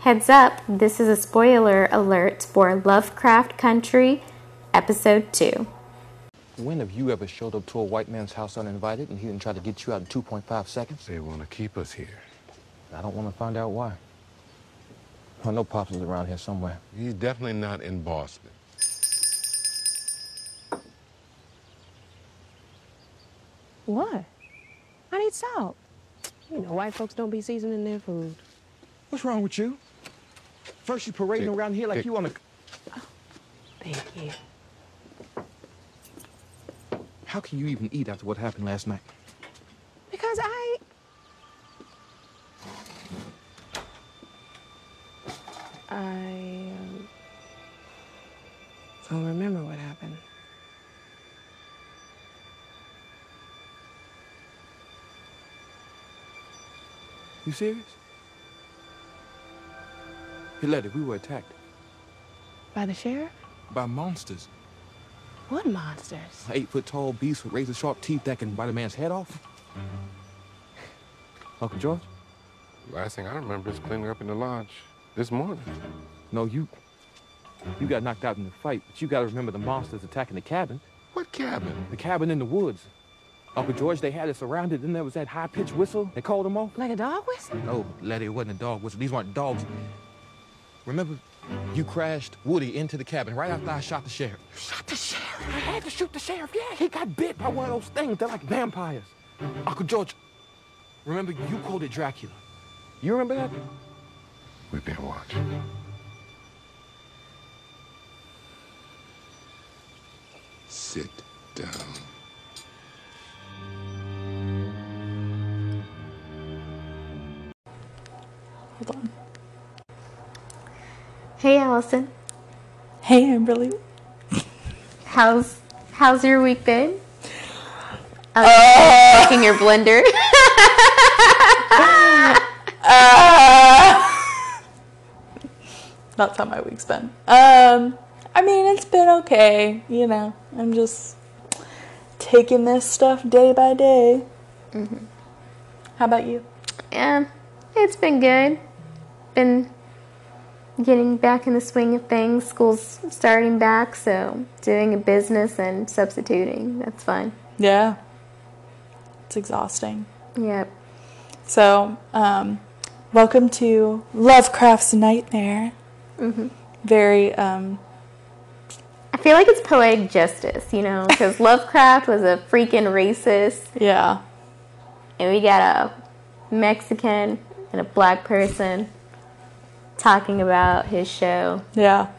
Heads up, this is a spoiler alert for Lovecraft Country, Episode 2. When have you ever showed up to a white man's house uninvited and he didn't try to get you out in 2.5 seconds? They want to keep us here. I don't want to find out why. I know Pops is around here somewhere. He's definitely not in Boston. What? I need salt. You know, white folks don't be seasoning their food. What's wrong with you? First you parading around here like you on a... Oh, thank you. How can you even eat after what happened last night? Because I... don't remember what happened. You serious? Hey, Letty, we were attacked. By the sheriff? By monsters. What monsters? 8-foot-tall beasts with razor-sharp teeth that can bite a man's head off. Uncle George? Last thing I remember is cleaning up in the lodge this morning. No, you got knocked out in the fight, but you got to remember the monsters attacking the cabin. What cabin? The cabin in the woods. Uncle George, they had it surrounded, then there was that high-pitched whistle. They called them off. Like a dog whistle? No, Letty, it wasn't a dog whistle. These weren't dogs. Remember, you crashed Woody into the cabin right after I shot the sheriff. You shot the sheriff? I had to shoot the sheriff, yeah. He got bit by one of those things. They're like vampires. Uncle George, remember, you quoted Dracula. You remember that? We've been watching. Sit down. Hold on. Hey, Allison. Hey, Amberly. How's your week been? Making your blender. That's how my week's been. I mean, it's been okay, you know. I'm just taking this stuff day by day. Mm-hmm. How about you? Yeah, it's been good. Been getting back in the swing of things. School's starting back, so doing a business and substituting. That's fun. Yeah. It's exhausting. Yep. So, welcome to Lovecraft's Nightmare. Mm-hmm. Very, I feel like it's poetic justice, you know, because Lovecraft was a freaking racist. Yeah. And we got a Mexican and a black person talking about his show. Yeah.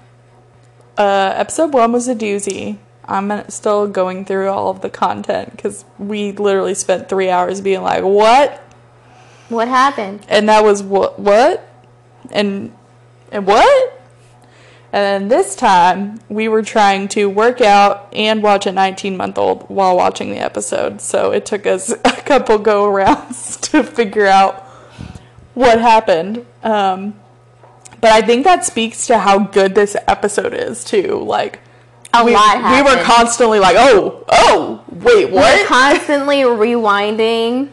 Episode 1 was a doozy. I'm still going through all of the content because we literally spent 3 hours being like, what? What happened? And that was what? And what? And then this time, we were trying to work out and watch a 19-month-old while watching the episode. So it took us a couple go-arounds to figure out what happened. But I think that speaks to how good this episode is, too. Like, we were constantly like, oh, wait, what? We were constantly rewinding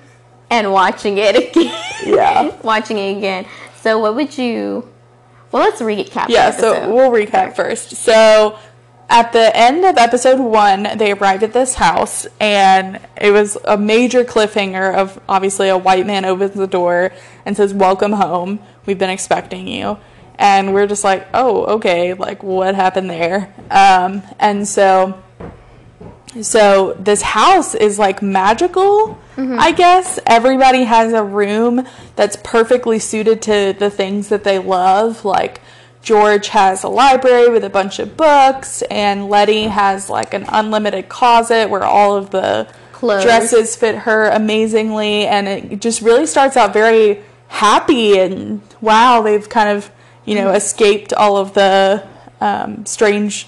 and watching it again. Yeah. So what would you... Well, let's recap. Yeah, so we'll recap first. So, at the end of episode 1, they arrived at this house, and it was a major cliffhanger of, obviously, a white man opens the door and says, "Welcome home. We've been expecting you." And we're just like, oh, okay, like, what happened there? And so this house is, like, magical, mm-hmm. I guess. Everybody has a room that's perfectly suited to the things that they love. Like, George has a library with a bunch of books, and Letty has, like, an unlimited closet where all of the dresses fit her amazingly. And it just really starts out very happy, and, wow, they've kind of, you know, escaped all of the strange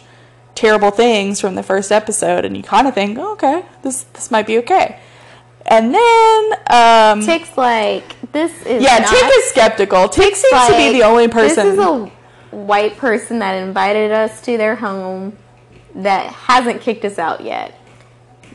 terrible things from the first episode, and you kind of think, oh, okay, this might be okay. And then Tick's like, this is Tick is skeptical. Tick seems like, to be the only person. This is a white person that invited us to their home that hasn't kicked us out yet.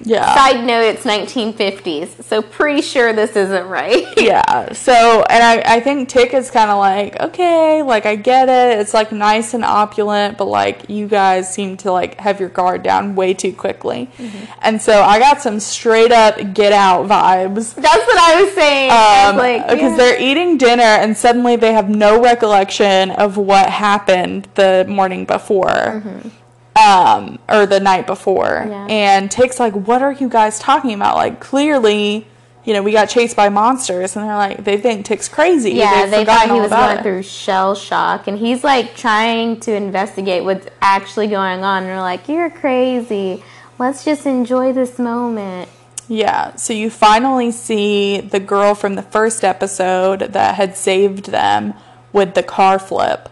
Yeah. Side note, it's 1950s, so pretty sure this isn't right. Yeah. So, and I think Tick is kind of like, okay, like, I get it. It's, like, nice and opulent, but, like, you guys seem to, like, have your guard down way too quickly. Mm-hmm. And so I got some straight-up get-out vibes. That's what I was saying. Because they're eating dinner, and suddenly they have no recollection of what happened the morning before. Mm-hmm. Or the night before. Yeah. And Tick's like, what are you guys talking about? Like, clearly, you know, we got chased by monsters. And they're like, they think Tick's crazy. Yeah, they thought he was going through shell shock. And he's, like, trying to investigate what's actually going on. And they're like, you're crazy. Let's just enjoy this moment. Yeah, so you finally see the girl from the first episode that had saved them with the car flip.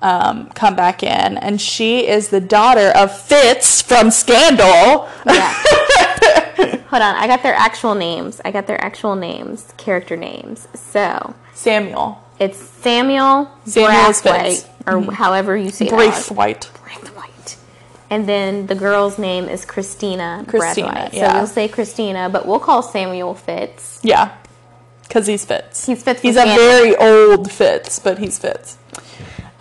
Come back in, and she is the daughter of Fitz from Scandal. Yeah. Hold on, I got their actual names, character names. So Samuel. It's Samuel Braithwaite, or however you say it. Braithwaite. And then the girl's name is Christina Braithwaite. Yeah. So you'll say Christina, but we'll call Samuel Fitz. Yeah, because he's Fitz. He's Fitz. He's a Samuel. Very old Fitz, but he's Fitz.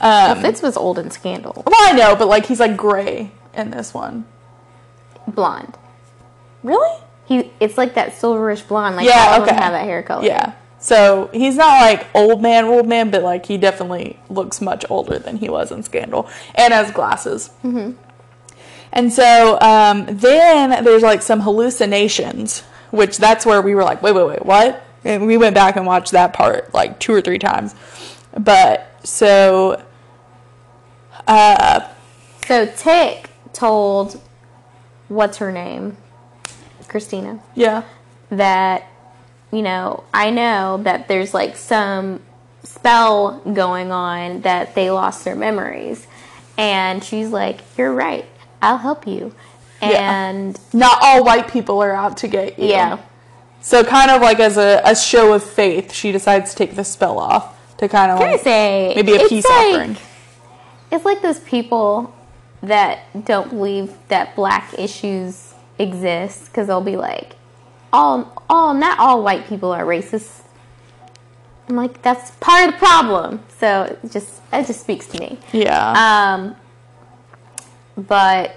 Well, Fitz was old in Scandal. Well, I know, but, like, he's, like, gray in this one. Blonde. Really? It's, like, that silverish blonde. Like, yeah, okay. Have that hair color. Yeah. So, he's not, like, old man, but, like, he definitely looks much older than he was in Scandal. And has glasses. Mm-hmm. And so, then there's, like, some hallucinations, which that's where we were like, wait, what? And we went back and watched that part, like, 2 or 3 times. But, so... So Tick told, what's her name? Christina. Yeah. That, you know, I know that there's, like, some spell going on that they lost their memories. And she's like, you're right. I'll help you. And... Yeah. Not all white people are out to get you. Yeah. So kind of like as a show of faith, she decides to take the spell off to kind of like... maybe a peace offering. It's like those people that don't believe that black issues exist, because they'll be like, not all white people are racist. I'm like, that's part of the problem. So it just speaks to me. Yeah. But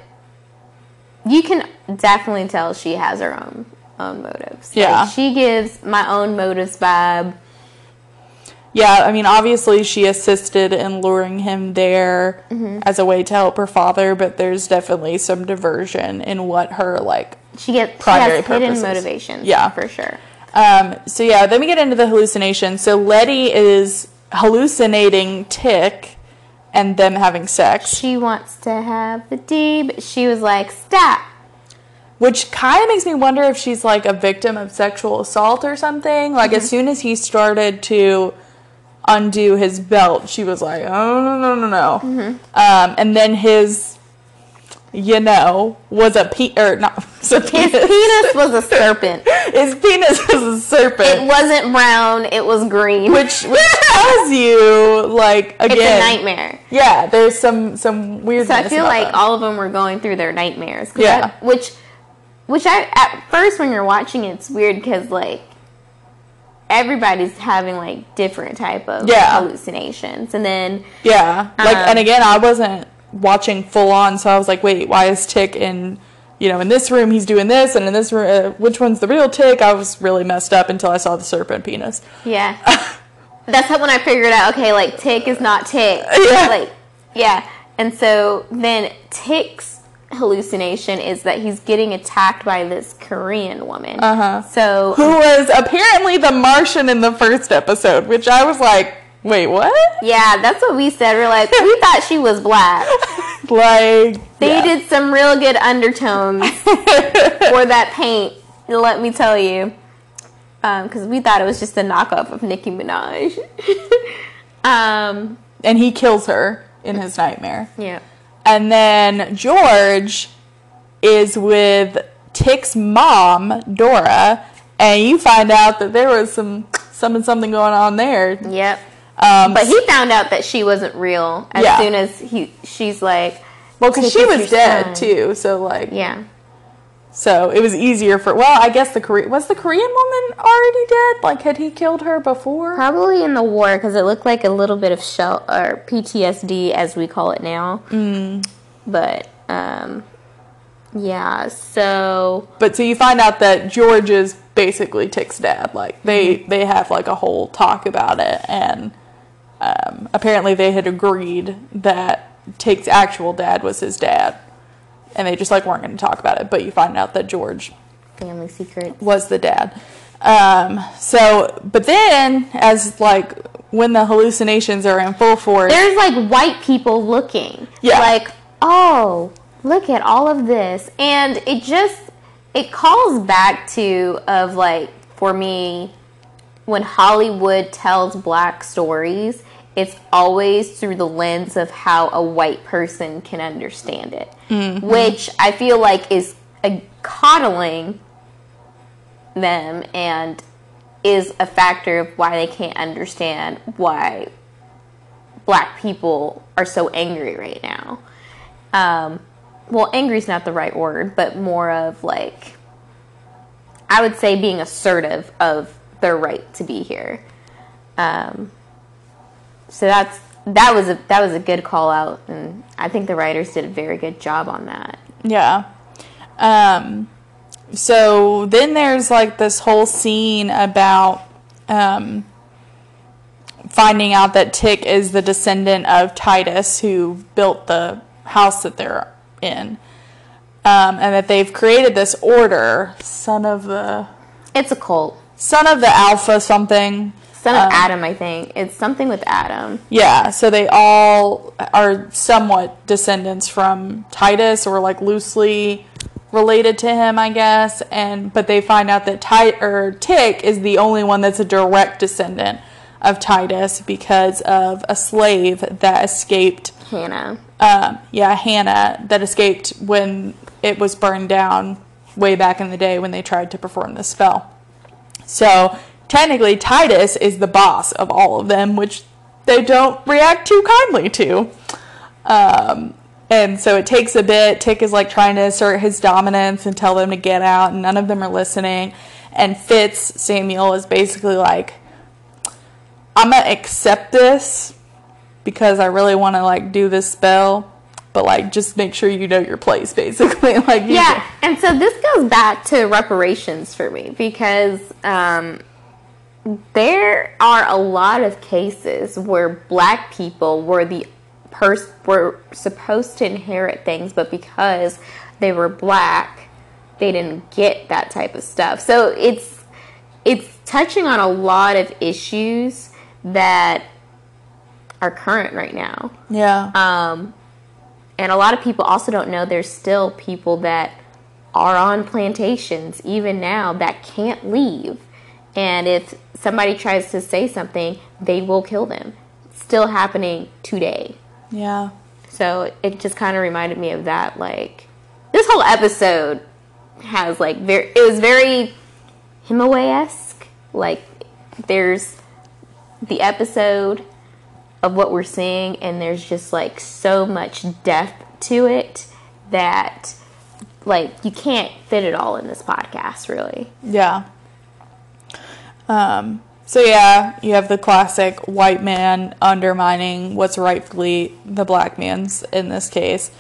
you can definitely tell she has her own motives. Yeah. Like, she gives my own motives vibe. Yeah, I mean, obviously she assisted in luring him there as a way to help her father, but there's definitely some diversion in what her, like, primary purpose is. Hidden motivations. Yeah. For sure. So, yeah, then we get into the hallucination. So, Letty is hallucinating Tick and them having sex. She wants to have the D, but she was like, stop. Which kind of makes me wonder if she's, like, a victim of sexual assault or something. Like, as soon as he started to... undo his belt, she was like, oh, no. And then his, you know, was a penis. His penis was a serpent. His penis was a serpent. It wasn't brown, it was green. Which tells you, like, again. It's a nightmare. Yeah, there's some weirdness. So I feel like all of them were going through their nightmares. Yeah. Which at first when you're watching it, it's weird because, like, everybody's having, like, different type of hallucinations. And then... Yeah. Like, and again, I wasn't watching full on, so I was like, wait, why is Tick in, you know, in this room he's doing this, and in this room, which one's the real Tick? I was really messed up until I saw the serpent penis. Yeah. That's how when I figured out, okay, like, Tick is not Tick. Yeah. Like, yeah. And so then Tick's hallucination is that he's getting attacked by this Korean woman. So who was apparently the Martian in the first episode, which I was like, wait, what? Yeah, that's what we said. We're like, we thought she was black. Like, they did some real good undertones for that paint, let me tell you. Because we thought it was just a knockoff of Nicki Minaj. And he kills her in his nightmare. Yeah. And then George is with Tick's mom, Dora, and you find out that there was something going on there. Yep. But he found out that she wasn't real as soon as she's like, well, because she was dead too, so like, yeah. So it was easier for, well, I guess the Korean, was the Korean woman already dead? Like, had he killed her before? Probably in the war, because it looked like a little bit of shell, or PTSD, as we call it now. Mm. But, yeah, so. But so you find out that George is basically Tick's dad. Like, they have, like, a whole talk about it, and apparently they had agreed that Tick's actual dad was his dad. And they just, like, weren't going to talk about it. But you find out that George... Family secret. ...was the dad. So, but then, as, like, when the hallucinations are in full force... There's, like, white people looking. Yeah. Like, oh, look at all of this. And it just... It calls back to, of, like, for me, when Hollywood tells black stories, it's always through the lens of how a white person can understand it. Mm-hmm. Which I feel like is coddling them and is a factor of why they can't understand why black people are so angry right now. Well, angry's not the right word, but more of, like, I would say being assertive of their right to be here. So that was a good call out, and I think the writers did a very good job on that. Yeah. So then there's, like, this whole scene about finding out that Tick is the descendant of Titus, who built the house that they're in, and that they've created this order, It's a cult. Son of the Alpha something. Son of Adam, I think. It's something with Adam. Yeah, so they all are somewhat descendants from Titus, or, like, loosely related to him, I guess. But they find out that Tick is the only one that's a direct descendant of Titus because of a slave that escaped. Hannah. Hannah, that escaped when it was burned down way back in the day when they tried to perform the spell. So... Technically, Titus is the boss of all of them, which they don't react too kindly to. And so it takes a bit. Tick is, like, trying to assert his dominance and tell them to get out, and none of them are listening. And Fitz Samuel is basically like, I'm going to accept this because I really want to, like, do this spell. But, like, just make sure you know your place, basically. Like, yeah, and so this goes back to reparations for me because... there are a lot of cases where black people were supposed to inherit things, but because they were black, they didn't get that type of stuff. So it's touching on a lot of issues that are current right now. Yeah. And a lot of people also don't know there's still people that are on plantations even now that can't leave. And if somebody tries to say something, they will kill them. It's still happening today. Yeah. So it just kind of reminded me of that. Like, this whole episode has, like, it was very Hemingway-esque. Like, there's the episode of what we're seeing, and there's just, like, so much depth to it that, like, you can't fit it all in this podcast, really. Yeah. So yeah, you have the classic white man undermining what's rightfully the black man's in this case.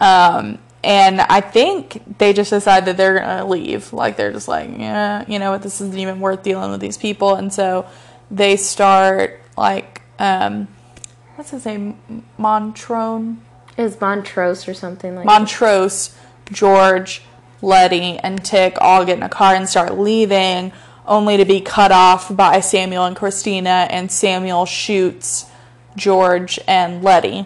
And I think they just decide that they're going to leave. Like, they're just like, yeah, you know what, this isn't even worth dealing with these people. And so they start, like, what's his name? Montrone? It was Montrose or something like that. Montrose, George, Letty, and Tick all get in a car and start leaving, only to be cut off by Samuel and Christina, and Samuel shoots George and Letty.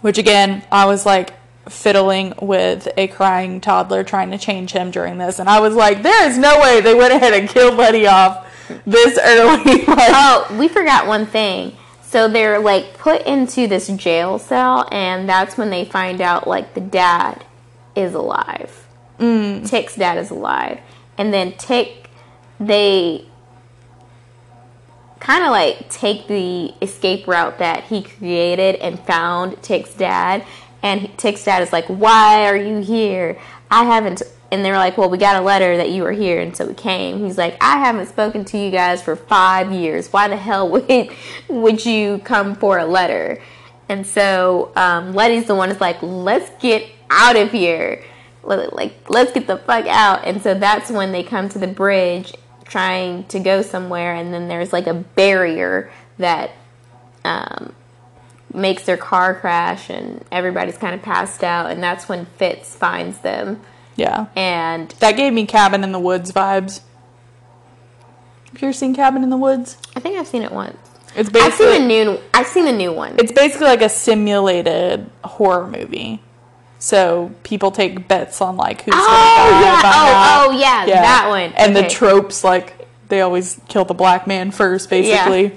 Which, again, I was, like, fiddling with a crying toddler trying to change him during this, and I was like, there is no way they went ahead and killed Letty off this early. Oh, we forgot one thing. So they're, like, put into this jail cell, and that's when they find out, like, the dad is alive. Mm. Tick's dad is alive. And then they kind of, like, take the escape route that he created and found Tick's dad. And Tick's dad is like, why are you here? I haven't And they were like, well, we got a letter that you were here, and so we came. He's like, I haven't spoken to you guys for 5 years. Why the hell would you come for a letter? And so Letty's the one that's like, let's get out of here. Like, let's get the fuck out. And so that's when they come to the bridge trying to go somewhere, and then there's like a barrier that makes their car crash, and everybody's kind of passed out, and that's when Fitz finds them. Yeah. And that gave me Cabin in the Woods vibes. Have you ever seen Cabin in the Woods? I think I've seen it once. It's basically I've seen a new one. It's basically like a simulated horror movie. So people take bets on like who's going to die. Yeah. Oh yeah, that one. And the tropes, like they always kill the black man first, basically. Yeah.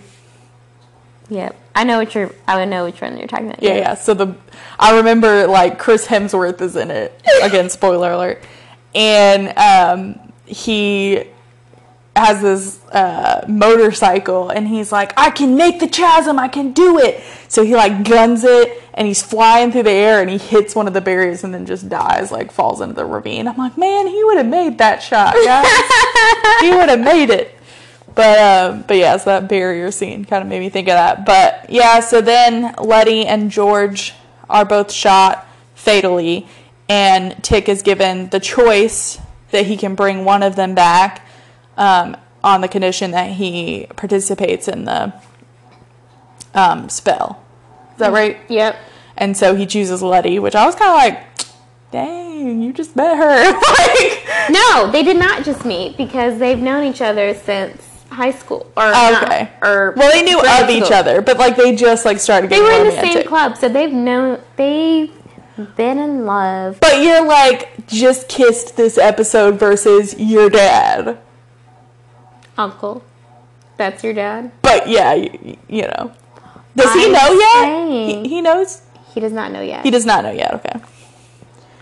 Yep. I know which one you're talking about. Yeah, yeah. So I remember like Chris Hemsworth is in it. Again, spoiler alert. And he has this motorcycle, and he's like, I can make the chasm, I can do it. So he like guns it, and he's flying through the air, and he hits one of the barriers and then just dies, like falls into the ravine. I'm like, man, he would have made that shot, guys. He would have made it. But yeah, so that barrier scene kind of made me think of that. But yeah, so then Letty and George are both shot fatally, and Tick is given the choice that he can bring one of them back, on the condition that he participates in the spell. Is that right? Yep. And so he chooses Letty, which I was kind of like, dang, you just met her. Like, no, they did not just meet, because they've known each other since high school. Well, they knew of each other, but like they just like started getting romantic. They were in the same club, so they've been in love. But you're like, just kissed this episode versus your dad. Uncle, that's your dad. But yeah, you know. Does he know yet? He knows. He does not know yet. He does not know yet. Okay.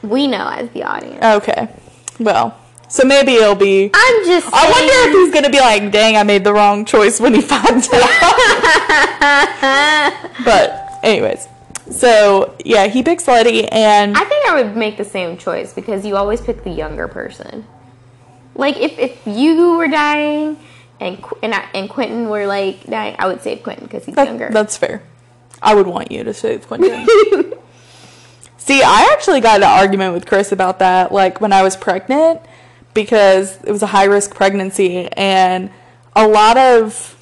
We know as the audience. Okay. Well, so maybe it'll be. I'm just. I wonder if he's gonna be like, "Dang, I made the wrong choice" when he finds out. But anyways, so yeah, he picks Letty, and I think I would make the same choice, because you always pick the younger person. Like, if you were dying and Quentin were, like, dying, I would save Quentin because he's younger. That's fair. I would want you to save Quentin. See, I actually got in an argument with Chris about that, like, when I was pregnant, because it was a high-risk pregnancy, and a lot of,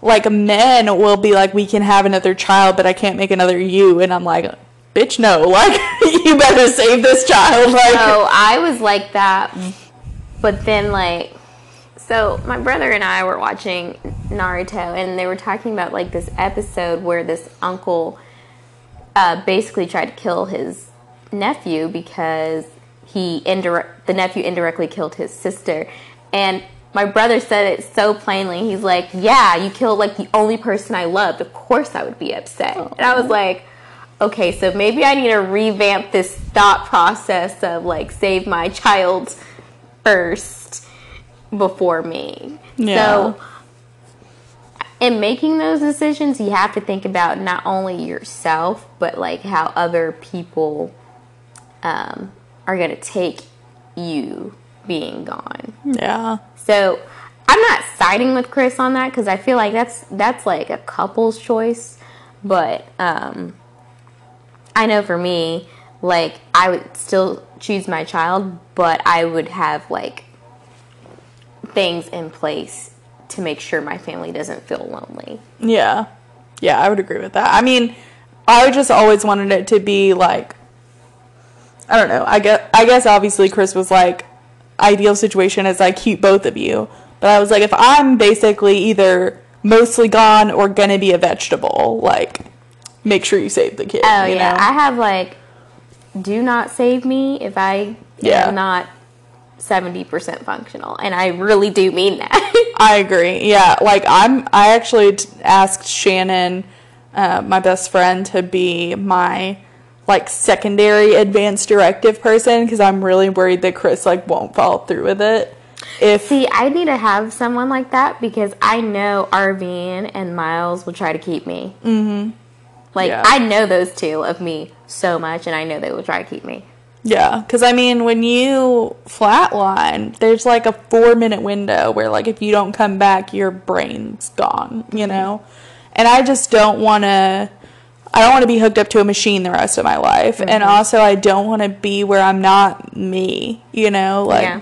like, men will be like, we can have another child, but I can't make another you, and I'm like... Bitch, no, like, you better save this child. Like. No, I was like that, but then, like, so my brother and I were watching Naruto, and they were talking about, like, this episode where this uncle basically tried to kill his nephew because the nephew indirectly killed his sister, and my brother said it so plainly. He's like, yeah, you killed, like, the only person I loved. Of course I would be upset. Aww. And I was like... Okay, so maybe I need to revamp this thought process of, like, save my child first before me. Yeah. So, in making those decisions, you have to think about not only yourself, but, like, how other people are going to take you being gone. Yeah. So, I'm not siding with Chris on that, because I feel like that's, like, a couple's choice, but... I know for me, like, I would still choose my child, but I would have, like, things in place to make sure my family doesn't feel lonely. Yeah. Yeah, I would agree with that. I mean, I just always wanted it to be, like, I don't know. I guess obviously Chris was, like, ideal situation is I keep both of you. But I was like, if I'm basically either mostly gone or going to be a vegetable, like... Make sure you save the kid. Oh, you know? I have, like, do not save me if I am not 70% functional. And I really do mean that. I agree. Yeah. Like, I actually asked Shannon, my best friend, to be my, like, secondary advanced directive person, because I'm really worried that Chris, like, won't follow through with it. See, I need to have someone like that, because I know Arvin and Miles will try to keep me. Mm-hmm. Like, yeah. I know those two of me so much, and I know they will try to keep me. Yeah, because, I mean, when you flatline, there's, like, a 4-minute window where, like, if you don't come back, your brain's gone, you know? And I just don't want to... I don't want to be hooked up to a machine the rest of my life. Mm-hmm. And also, I don't want to be where I'm not me, you know? Like, yeah.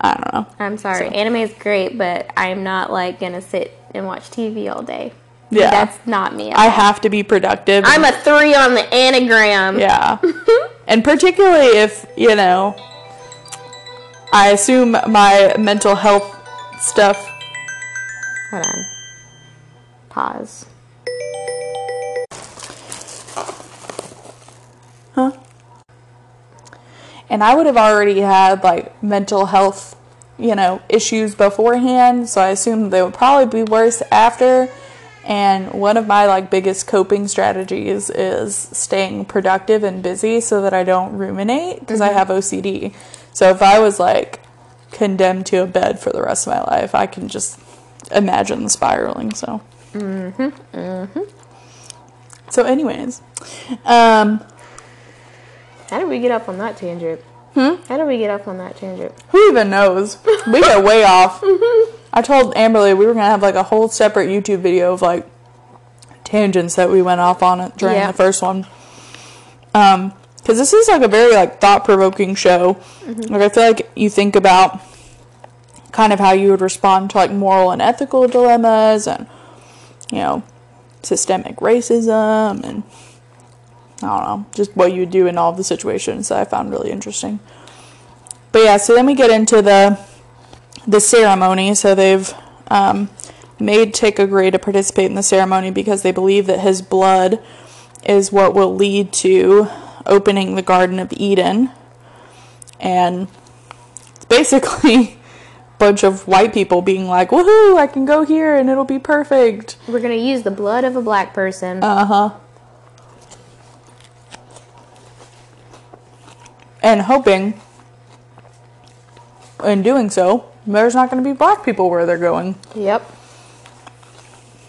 I don't know. I'm sorry. So. Anime is great, but I'm not, like, going to sit and watch TV all day. Yeah. That's not me. I have to be productive. I'm a 3 on the anagram. Yeah. And particularly if, you know, I assume my mental health stuff. Hold on. Pause. Huh? And I would have already had, like, mental health, you know, issues beforehand, so I assume they would probably be worse after. And one of my, like, biggest coping strategies is staying productive and busy so that I don't ruminate, because I have OCD. So if I was, like, condemned to a bed for the rest of my life, I can just imagine the spiraling, so. So anyways. How did we get up on that tangent? How did we get up on that tangent? Who even knows? We go way off. I told Amberly we were going to have, like, a whole separate YouTube video of, like, tangents that we went off on during the first one. Because this is, like, a very, like, thought-provoking show. Like, I feel like you think about kind of how you would respond to, like, moral and ethical dilemmas and, you know, systemic racism and, I don't know, just what you would do in all the situations that I found really interesting. But, yeah, so then we get into the ceremony. So they've made Tick agree to participate in the ceremony because they believe that his blood is what will lead to opening the Garden of Eden. And it's basically a bunch of white people being like, woohoo, I can go here and it'll be perfect. We're going to use the blood of a black person. And hoping, in doing so, there's not going to be black people where they're going. Yep.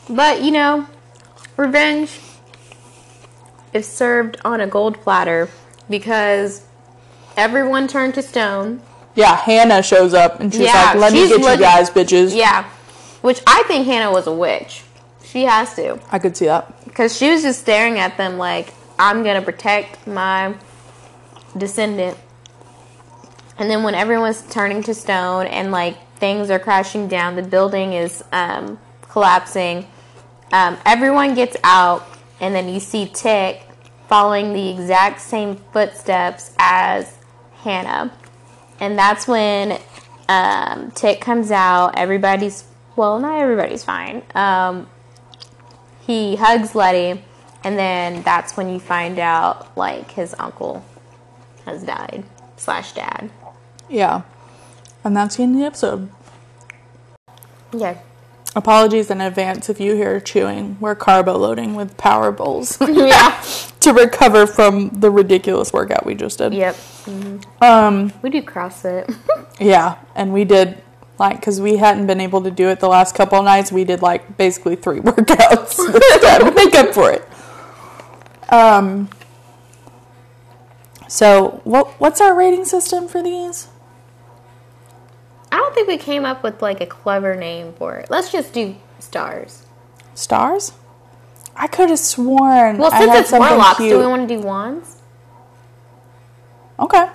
But, you know, revenge is served on a gold platter because everyone turned to stone. Yeah, Hannah shows up and she's like, let me get you guys, bitches. Yeah. Which I think Hannah was a witch. She has to. I could see that. Because she was just staring at them like, I'm going to protect my descendant. And then when everyone's turning to stone and, like, things are crashing down, the building is collapsing, everyone gets out, and then you see Tick following the exact same footsteps as Hannah. And that's when Tick comes out. Everybody's, well, not everybody's fine. He hugs Letty, and then that's when you find out, like, his uncle has died, / dad. Yeah. And that's the end of the episode. Yeah. Apologies in advance if you hear chewing. We're carbo loading with power bowls. Yeah. To recover from the ridiculous workout we just did. Yep. Mm-hmm. We do CrossFit. Yeah. And we did, like, because we hadn't been able to do it the last couple of nights, we did, like, basically 3 workouts to make up for it. So, what's our rating system for these? I don't think we came up with, like, a clever name for it. Let's just do stars. Stars? I could have sworn. Well, since it's warlocks, do we want to do wands? Okay.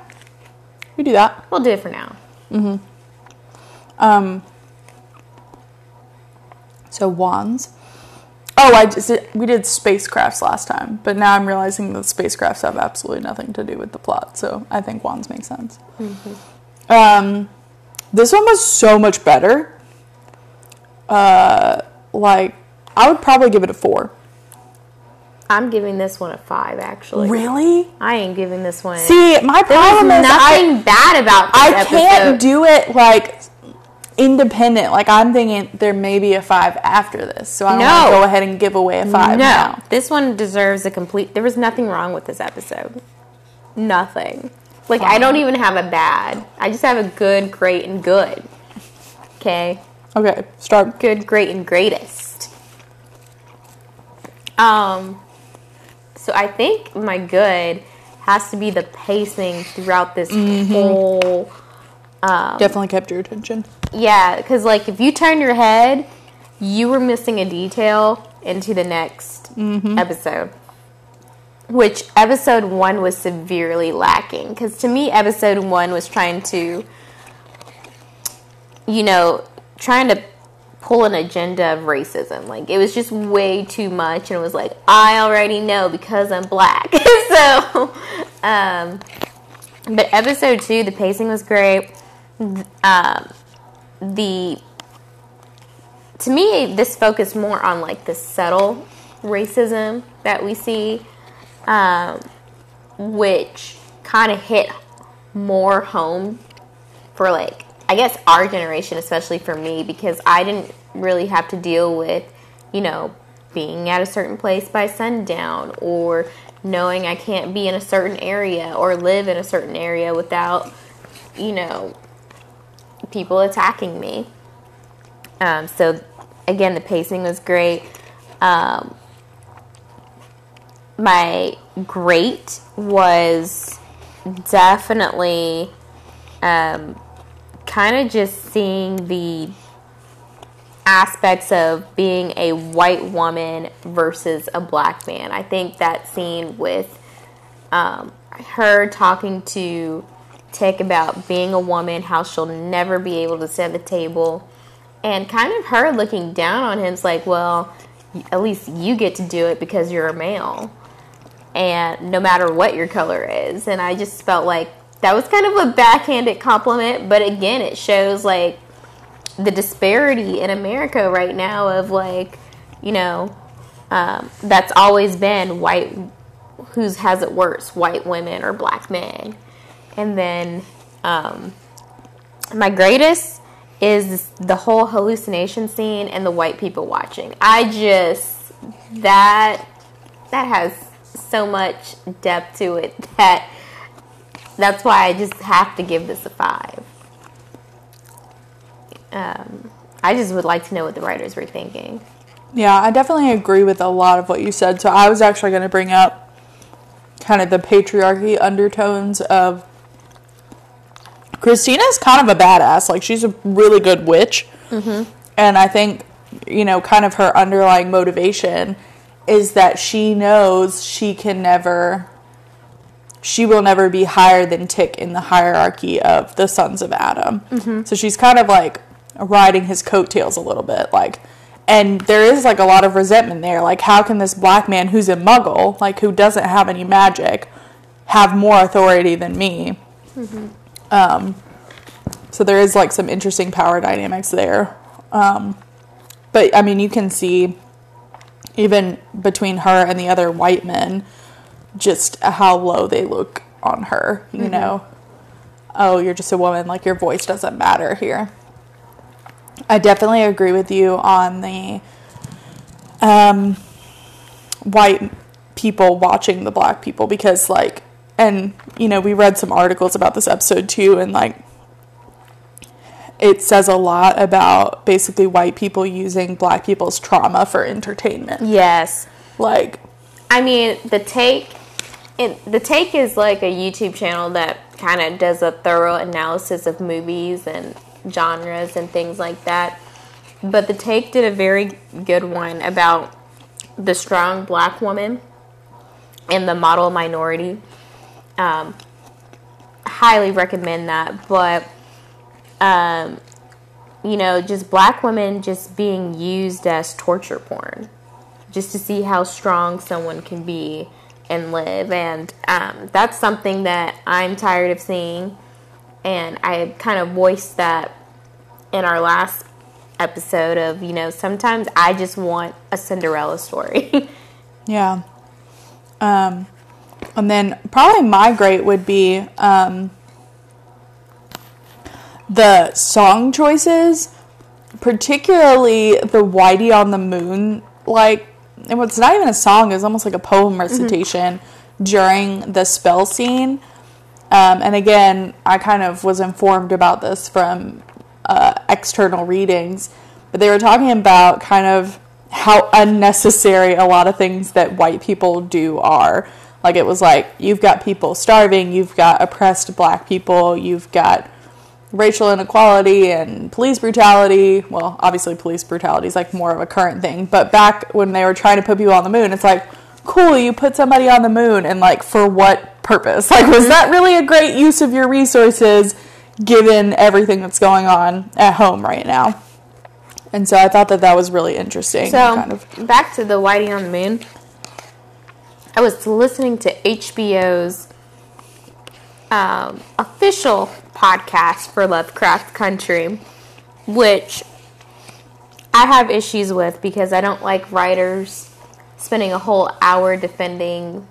We do that. We'll do it for now. Mm-hmm. So, wands. Oh, we did spacecrafts last time, but now I'm realizing that spacecrafts have absolutely nothing to do with the plot, so I think wands make sense. Mm-hmm. This one was so much better. Like, I would probably give it a 4. I'm giving this one a 5, actually. Really? I ain't giving this one. See, my problem is nothing bad about this episode. I can't do it, like, independent. Like, I'm thinking there may be a 5 after this, so I don't want to go ahead and give away a 5 now. This one deserves a complete. There was nothing wrong with this episode. Nothing. Like, I don't even have a bad. I just have a good, great, and good. Okay. Okay. Start. Good, great, and greatest. So I think my good has to be the pacing throughout this whole... definitely kept your attention. Yeah, because, like, if you turn your head, you were missing a detail into the next episode. Which episode one was severely lacking. Because to me, episode one was trying to, you know, trying to pull an agenda of racism. Like, it was just way too much. And it was like, I already know because I'm black. So, but episode two, the pacing was great. To me, this focused more on, like, the subtle racism that we see. Which kind of hit more home for, like, I guess our generation, especially for me, because I didn't really have to deal with, you know, being at a certain place by sundown or knowing I can't be in a certain area or live in a certain area without, you know, people attacking me. So, again, the pacing was great. My great was definitely kind of just seeing the aspects of being a white woman versus a black man. I think that scene with her talking to Tick about being a woman, how she'll never be able to sit at the table, and kind of her looking down on him, it's like, well, at least you get to do it because you're a male. And no matter what your color is. And I just felt like that was kind of a backhanded compliment. But again, it shows, like, the disparity in America right now of, like, you know, that's always been white, who has it worse, white women or black men. And then my greatest is the whole hallucination scene and the white people watching. I just, that has so much depth to it that's why I just have to give this a 5. I just would like to know what the writers were thinking. Yeah, I definitely agree with a lot of what you said. So I was actually going to bring up kind of the patriarchy undertones of Christina's kind of a badass. Like, she's a really good witch. And I think, you know, kind of her underlying motivation is that she knows she will never be higher than Tick in the hierarchy of the Sons of Adam. So she's kind of, like, riding his coattails a little bit, like, and there is, like, a lot of resentment there. Like, how can this black man who's a muggle, like, who doesn't have any magic, have more authority than me? So there is, like, some interesting power dynamics there. But, I mean, you can see even between her and the other white men, just how low they look on her, you know. Oh, you're just a woman, like, your voice doesn't matter here. I definitely agree with you on the white people watching the black people, because, like, and, you know, we read some articles about this episode too, and, like, it says a lot about basically white people using black people's trauma for entertainment. Yes. Like, I mean, The Take is, like, a YouTube channel that kind of does a thorough analysis of movies and genres and things like that. But The Take did a very good one about the strong black woman and the model minority. Highly recommend that, but... you know, just black women just being used as torture porn, just to see how strong someone can be and live. And that's something that I'm tired of seeing. And I kind of voiced that in our last episode of, you know, sometimes I just want a Cinderella story. Yeah. And then probably my great would be... the song choices, particularly the Whitey on the Moon, like, and it's not even a song, it's almost like a poem recitation during the spell scene. And again, I kind of was informed about this from external readings, but they were talking about kind of how unnecessary a lot of things that white people do are. Like, it was like, you've got people starving, you've got oppressed black people, you've got racial inequality and police brutality. Well, obviously police brutality is like more of a current thing, but back when they were trying to put people on the moon, it's like, cool, you put somebody on the moon, and like, for what purpose? Like, was that really a great use of your resources given everything that's going on at home right now? And so I thought that that was really interesting. So, kind of. Back to the Whitey on the Moon. I was listening to HBO's official podcast for Lovecraft Country, which I have issues with because I don't like writers spending a whole hour defending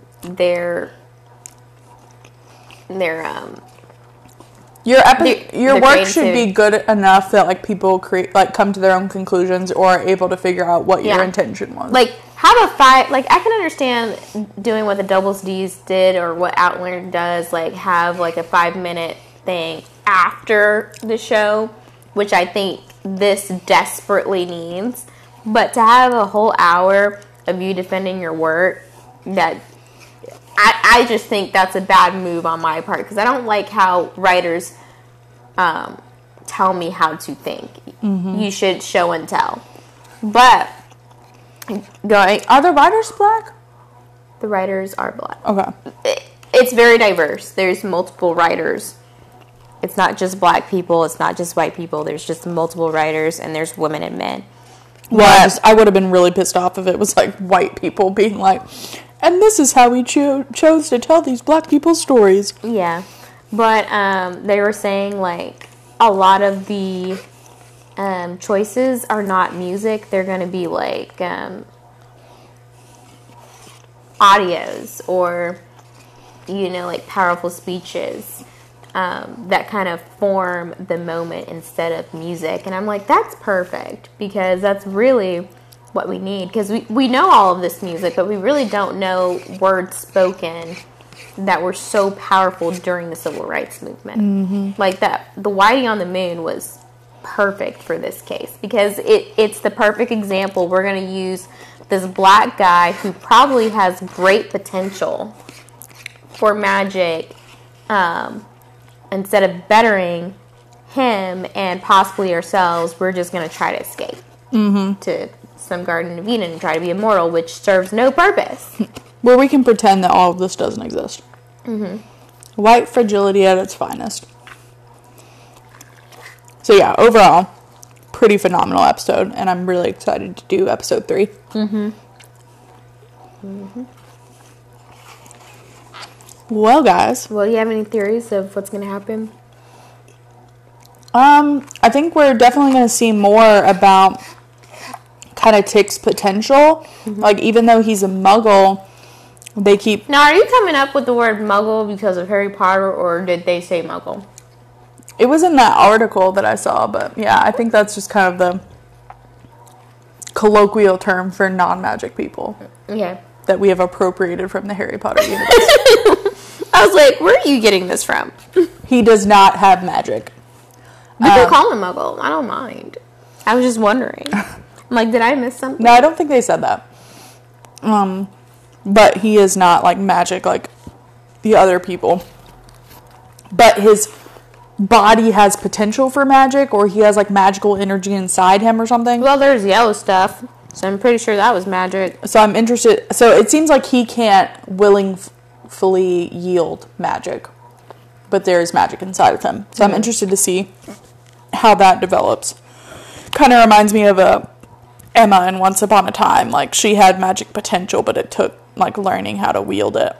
Your work should be good enough that like people come to their own conclusions or are able to figure out what your intention was. Like, have a fight. Like, I can understand doing what the Doubles D's did or what Outlander does, like have like a 5-minute thing after the show, which I think this desperately needs. But to have a whole hour of you defending your work, that I just think that's a bad move on my part, because I don't like how writers tell me how to think. Mm-hmm. You should show and tell. But are the writers black? The writers are black. Okay. It's very diverse. There's multiple writers. It's not just black people. It's not just white people. There's just multiple writers, and there's women and men. Well, I would have been really pissed off if it was like white people being like, and this is how we chose to tell these black people's stories. Yeah. But they were saying, like, a lot of the choices are not music. They're going to be, like, audios or, you know, like, powerful speeches that kind of form the moment instead of music. And I'm like, that's perfect, because that's really what we need, because we know all of this music, but we really don't know words spoken that were so powerful during the civil rights movement. Mm-hmm. Like that, the Whitey on the Moon was perfect for this case, because it's the perfect example. We're going to use this black guy who probably has great potential for magic, instead of bettering him and possibly ourselves, we're just going to try to escape. Mm-hmm. To some Garden of Eden and try to be immortal, which serves no purpose. Well, we can pretend that all of this doesn't exist. Mm-hmm. White fragility at its finest. So yeah, overall, pretty phenomenal episode, and I'm really excited to do episode 3. Mm-hmm. Mm-hmm. Well, guys. Well, do you have any theories of what's going to happen? I think we're definitely going to see more about kind of Tick's potential. Mm-hmm. Like, even though he's a muggle, they keep... Now, are you coming up with the word muggle because of Harry Potter, or did they say muggle? It was in that article that I saw, but yeah, I think that's just kind of the colloquial term for non-magic people. Okay. That we have appropriated from the Harry Potter universe. I was like, where are you getting this from? He does not have magic. People call him muggle. I don't mind. I was just wondering. I'm like, did I miss something? No, I don't think they said that. But he is not, like, magic like the other people. But his body has potential for magic, or he has, like, magical energy inside him or something. Well, there's yellow stuff, so I'm pretty sure that was magic. So I'm interested. So it seems like he can't willingly yield magic, but there is magic inside of him. So I'm interested to see how that develops. Kind of reminds me of Emma in Once Upon a Time. Like, she had magic potential, but it took, like, learning how to wield it.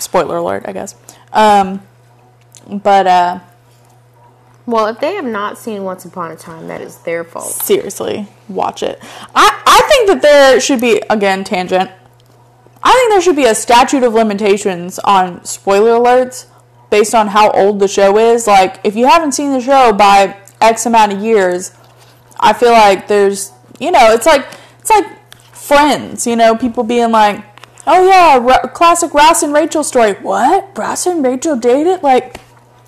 Spoiler alert, I guess. Well, if they have not seen Once Upon a Time, that is their fault. Seriously, watch it. I think that there should be, again, tangent, I think there should be a statute of limitations on spoiler alerts based on how old the show is. Like, if you haven't seen the show by X amount of years, I feel like there's, you know, it's like Friends, you know, people being like, oh yeah, classic Ross and Rachel story. What? Ross and Rachel dated? Like,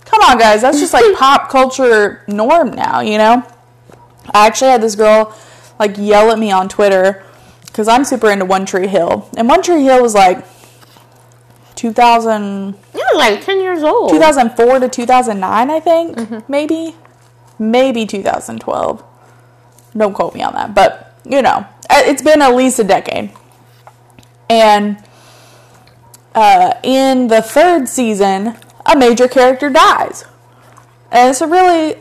come on, guys, that's just like pop culture norm now, you know? I actually had this girl like yell at me on Twitter because I'm super into One Tree Hill. And One Tree Hill was like 2000... You were like 10 years old. 2004 to 2009, I think. Mm-hmm. Maybe 2012. Don't quote me on that. But, you know, it's been at least a decade. And in the third season, a major character dies. And it's a really,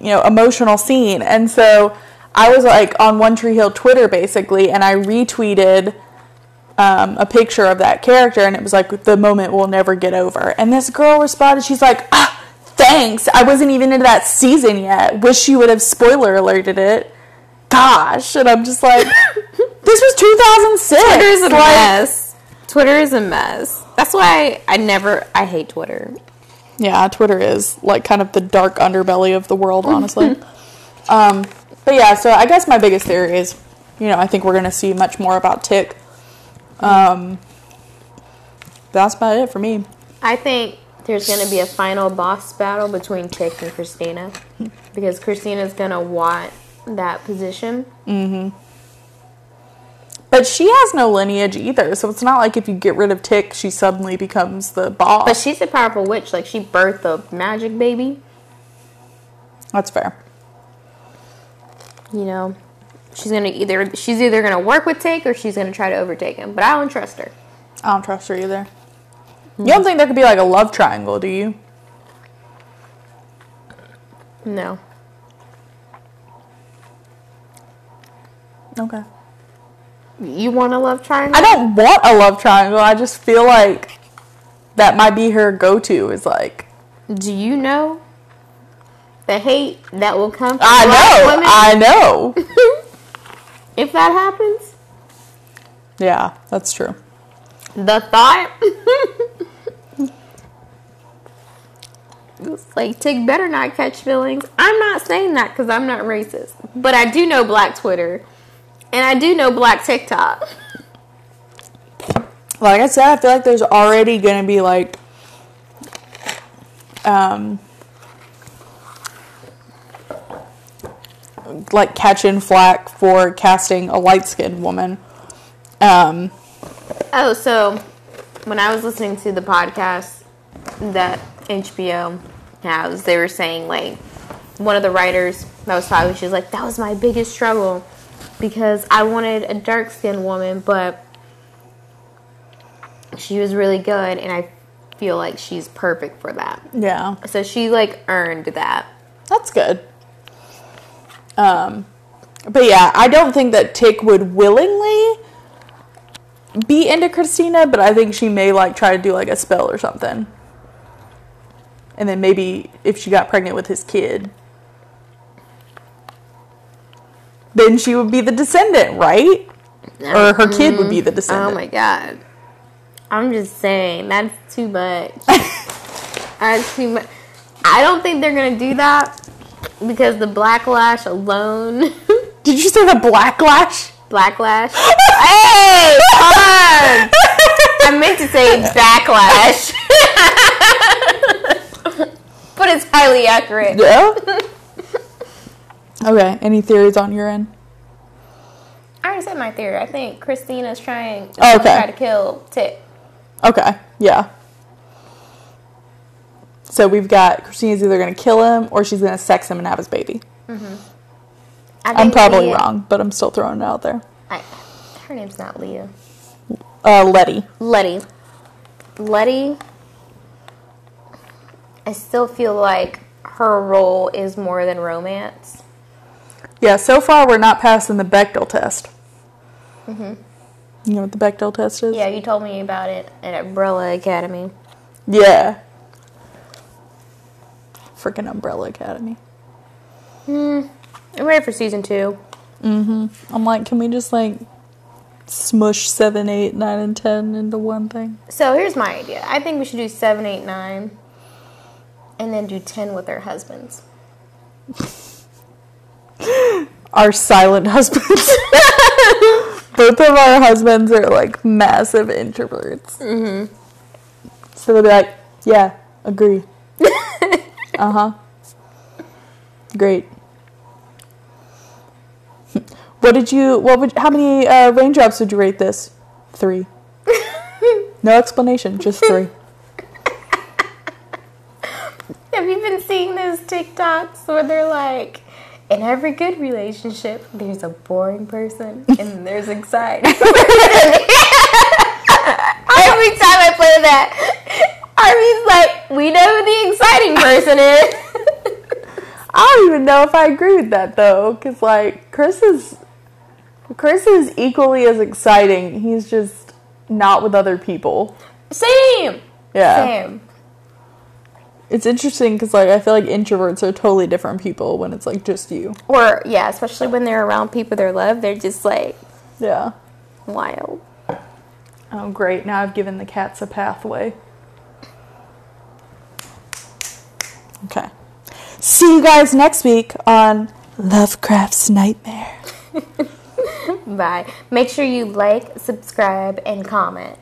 emotional scene. And so I was like on One Tree Hill Twitter basically, and I retweeted a picture of that character, and it was like, the moment we'll never get over. And this girl responded, she's like, ah, thanks. I wasn't even into that season yet. Wish you would have spoiler alerted it. Gosh. And I'm just like, this was 2006. Twitter is a mess. That's why I hate Twitter. Yeah, Twitter is like kind of the dark underbelly of the world, honestly. But yeah, so I guess my biggest theory is, I think we're going to see much more about Tick. That's about it for me. I think there's going to be a final boss battle between Tick and Christina, because Christina's going to want that position. Mm-hmm. But she has no lineage either, so it's not like if you get rid of Tick, she suddenly becomes the boss. But she's a powerful witch. Like, she birthed a magic baby. That's fair. She's either going to work with Tick or she's going to try to overtake him. But I don't trust her. I don't trust her either. Mm-hmm. You don't think there could be, like, a love triangle, do you? No. Okay. You want a love triangle? I don't want a love triangle. I just feel like that might be her go-to. Is like, do you know the hate that will come from black women? If that happens? Yeah, that's true. The thought? It's like, Tick better not catch feelings. I'm not saying that because I'm not racist. But I do know black Twitter. And I do know black TikTok. Like I said, I feel like there's already going to be, like, catching flack for casting a light-skinned woman. So when I was listening to the podcast that HBO has, they were saying, like, one of the writers that was talking, she was like, that was my biggest struggle. Because I wanted a dark-skinned woman, but she was really good, and I feel like she's perfect for that. Yeah. So she, like, earned that. That's good. But yeah, I don't think that Tick would willingly be into Christina, but I think she may, like, try to do, like, a spell or something. And then maybe if she got pregnant with his kid, then she would be the descendant, right? Or her kid would be the descendant. Oh, my God. I'm just saying, that's too much. That's too much. I don't think they're going to do that because the backlash alone. Did you say the blacklash? Blacklash. Hey, come on. I meant to say backlash. But it's highly accurate. Yeah. Okay, any theories on your end? I already said my theory. I think Christina's trying to kill Tick. Okay, yeah. So we've got Christina's either going to kill him or she's going to sex him and have his baby. Mm-hmm. I'm probably wrong, but I'm still throwing it out there. Her name's not Leah. Letty. Letty. I still feel like her role is more than romance. Yeah, so far we're not passing the Bechdel test. Mm-hmm. You know what the Bechdel test is? Yeah, you told me about it at Umbrella Academy. Yeah. Freaking Umbrella Academy. I'm ready for season 2. Mm-hmm. I'm like, can we just, like, smush 7, 8, 9, and 10 into one thing? So here's my idea. I think we should do 7, 8, 9, and then do 10 with their husbands. Our silent husbands. Both of our husbands are, like, massive introverts. Mm-hmm. So they'll be like, yeah, agree. Uh-huh. Great. How many raindrops did you rate this? 3. No explanation, just 3. Have you been seeing those TikToks where they're like, in every good relationship, there's a boring person and there's an exciting person? Every time I play that, Arby's like, we know who the exciting person is. I don't even know if I agree with that, though, because, like, Chris is equally as exciting. He's just not with other people. Same! Yeah. Same. It's interesting because, like, I feel like introverts are totally different people when it's, like, just you. Or, yeah, especially when they're around people they love, they're just, like... Yeah. Wild. Oh, great. Now I've given the cats a pathway. Okay. See you guys next week on Lovecraft's Nightmare. Bye. Make sure you like, subscribe, and comment.